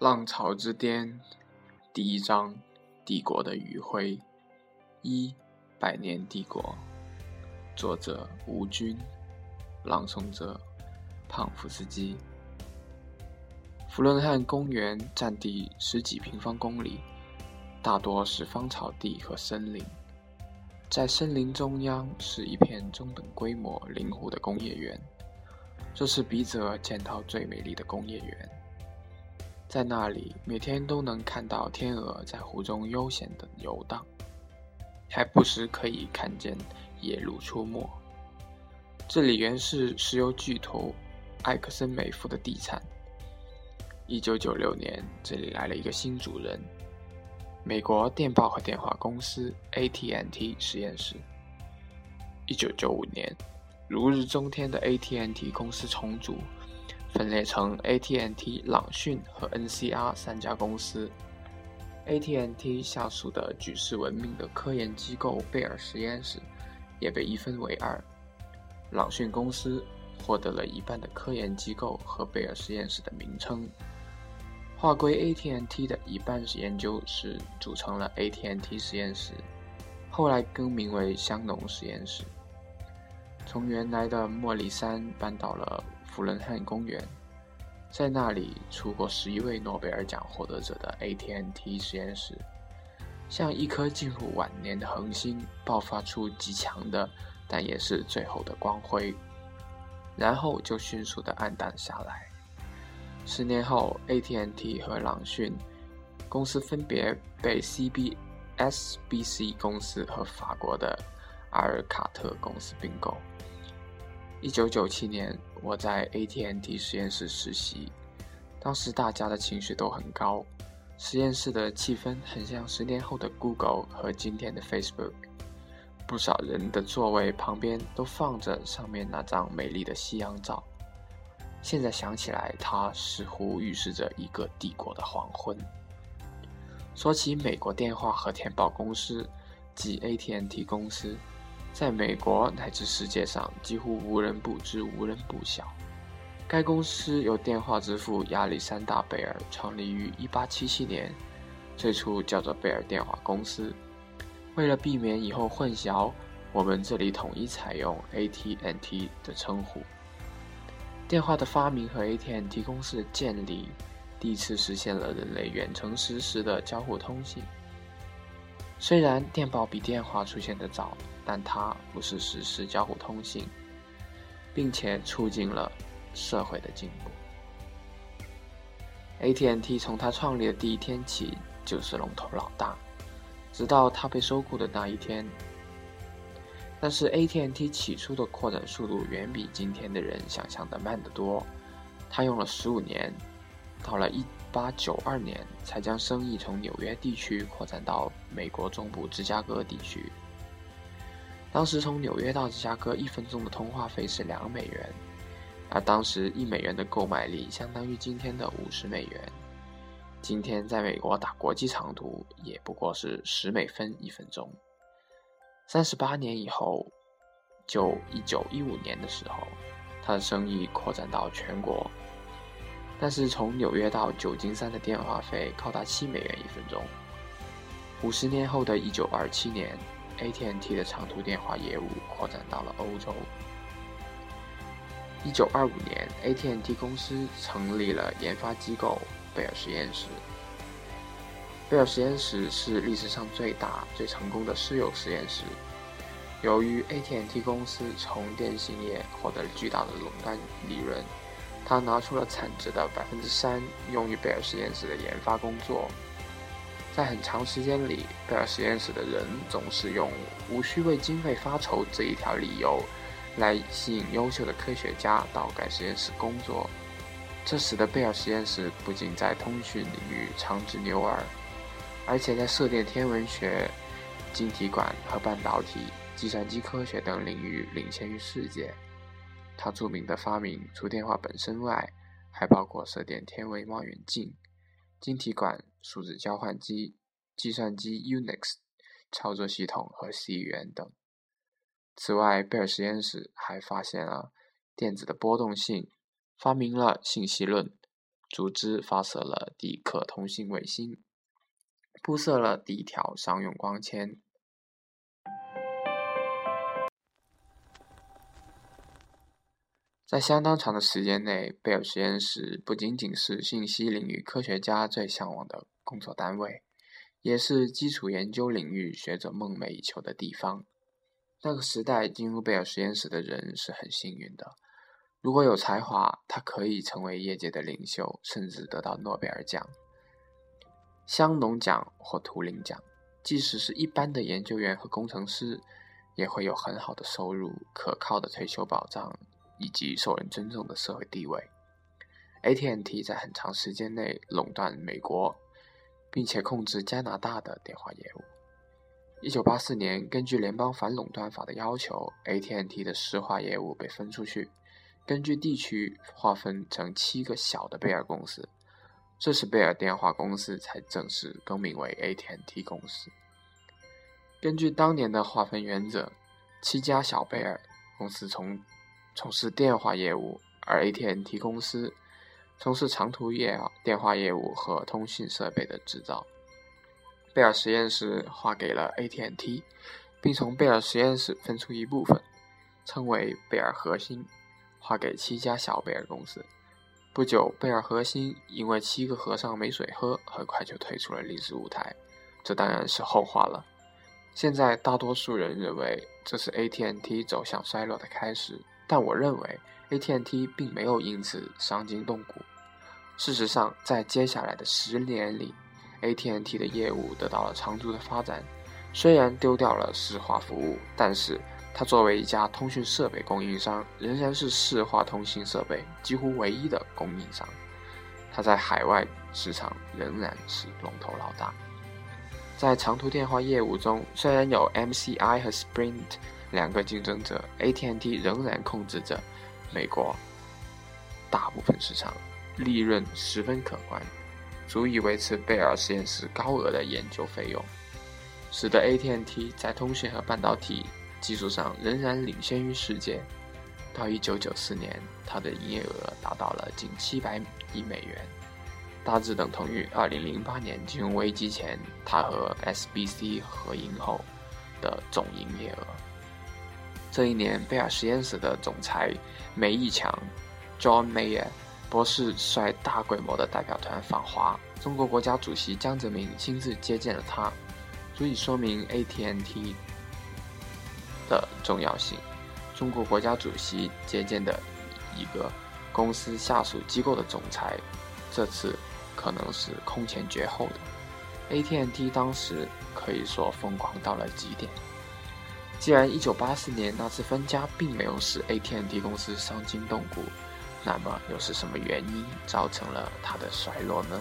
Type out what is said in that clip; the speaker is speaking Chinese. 浪潮之巅第一章，帝国的余晖一，百年帝国。作者吴军，朗诵者胖夫斯基。弗伦汉公园占地十几平方公里，大多是芳草地和森林。在森林中央是一片中等规模林湖的工业园，这是笔者见到最美丽的工业园。在那里，每天都能看到天鹅在湖中悠闲地游荡，还不时可以看见野鹿出没。这里原是石油巨头埃克森美孚的地产。1996年，这里来了一个新主人——美国电报和电话公司 AT&T 实验室。1995年，如日中天的 AT&T 公司重组。分裂成 AT&T 朗讯和 NCR 3家公司。AT&T 下属的举世闻名的科研机构贝尔实验室也被一分为二。朗讯公司获得了一半的科研机构和贝尔实验室的名称，划归 AT&T 的一半研究室组成了 AT&T 实验室，后来更名为香农实验室。从原来的莫里山搬到了弗伦汉公园，在那里出过11位诺贝尔奖获得者的 AT&T 实验室，像一颗进入晚年的恒星，爆发出极强的，但也是最后的光辉，然后就迅速的暗淡下来。10年后 ，AT&T 和朗讯公司分别被 CBSBC 公司和法国的阿尔卡特公司并购。1997年，我在 AT&T 实验室实习，当时大家的情绪都很高，实验室的气氛很像10年后的 Google 和今天的 Facebook。不少人的座位旁边都放着上面那张美丽的夕阳照，现在想起来，它似乎预示着一个帝国的黄昏。说起美国电话和电报公司，即 AT&T 公司，在美国乃至世界上几乎无人不知无人不晓。该公司由电话之父亚历山大·贝尔创立于1877年，最初叫做贝尔电话公司。为了避免以后混淆，我们这里统一采用 AT&T 的称呼。电话的发明和 AT&T 公司的建立，第一次实现了人类远程实时的交互通信。虽然电报比电话出现得早，但它不是实时交互通信，并且促进了社会的进步。AT&T 从它创立的第一天起就是龙头老大，直到它被收购的那一天。但是 AT&T 起初的扩展速度远比今天的人想象的慢得多，它用了15年，到了1892年，才将生意从纽约地区扩展到美国中部芝加哥地区。当时从纽约到芝加哥1分钟的通话费是$2，而当时$1的购买力相当于今天的$50。今天在美国打国际长途也不过是$101分钟。38年以后，就1915年的时候，他的生意扩展到全国。但是从纽约到旧金山的电话费高达$71分钟。50年后的1927年 ，AT&T 的长途电话业务扩展到了欧洲。1925年 ，AT&T 公司成立了研发机构贝尔实验室。贝尔实验室是历史上最大、最成功的私有实验室。由于 AT&T 公司从电信业获得了巨大的垄断利润，他拿出了产值的3%用于贝尔实验室的研发工作。在很长时间里，贝尔实验室的人总是用无需为经费发愁这一条理由来吸引优秀的科学家到该实验室工作。这使得贝尔实验室不仅在通讯领域长治牛耳，而且在射电天文学、晶体管和半导体、计算机科学等领域领先于世界。他著名的发明除电话本身外，还包括射电天文望远镜、晶体管、数字交换机、计算机 Unix 操作系统和 C 语言等。此外，贝尔实验室还发现了电子的波动性，发明了信息论，竹枝发射了第可通信卫星，铺设了第一条商用光纤。在相当长的时间内，贝尔实验室不仅仅是信息领域科学家最向往的工作单位，也是基础研究领域学者梦寐以求的地方。那个时代进入贝尔实验室的人是很幸运的，如果有才华，他可以成为业界的领袖，甚至得到诺贝尔奖、香农奖或图灵奖。即使是一般的研究员和工程师，也会有很好的收入、可靠的退休保障以及受人尊重的社会地位。 AT&T 在很长时间内垄断美国并且控制加拿大的电话业务。1984年，根据联邦反垄断法的要求， AT&T 的石化业务被分出去，根据地区划分成7个小的贝尔公司，这时贝尔电话公司才正式更名为 AT&T 公司。根据当年的划分原则，7家小贝尔公司从事电话业务，而 AT&T 公司从事长途电话业务和通信设备的制造。贝尔实验室划给了 AT&T， 并从贝尔实验室分出一部分，称为贝尔核心，划给7家小贝尔公司。不久，贝尔核心因为7个和尚没水喝，很快就退出了历史舞台，这当然是后话了。现在大多数人认为这是 AT&T 走向衰落的开始，但我认为 AT&T 并没有因此伤筋动骨。事实上，在接下来的10年里， AT&T 的业务得到了长足的发展。虽然丢掉了石化服务，但是它作为一家通讯设备供应商，仍然是石化通信设备几乎唯一的供应商。它在海外市场仍然是龙头老大。在长途电话业务中，虽然有 MCI 和 Sprint2个竞争者， AT&T 仍然控制着美国大部分市场，利润十分可观，足以维持贝尔实验室高额的研究费用，使得 AT&T 在通讯和半导体技术上仍然领先于世界。到1994年，它的营业额达到了近700亿美元，大致等同于2008年金融危机前它和 SBC 合营后的总营业额。这一年，贝尔实验室的总裁梅义强 John Mayer 博士率大规模的代表团访华，中国国家主席江泽民亲自接见了他，足以说明 AT&T 的重要性。中国国家主席接见的一个公司下属机构的总裁，这次可能是空前绝后的。 AT&T 当时可以说疯狂到了极点。既然1984年那次分家并没有使 AT&T 公司伤筋动骨，那么又是什么原因造成了它的衰落呢？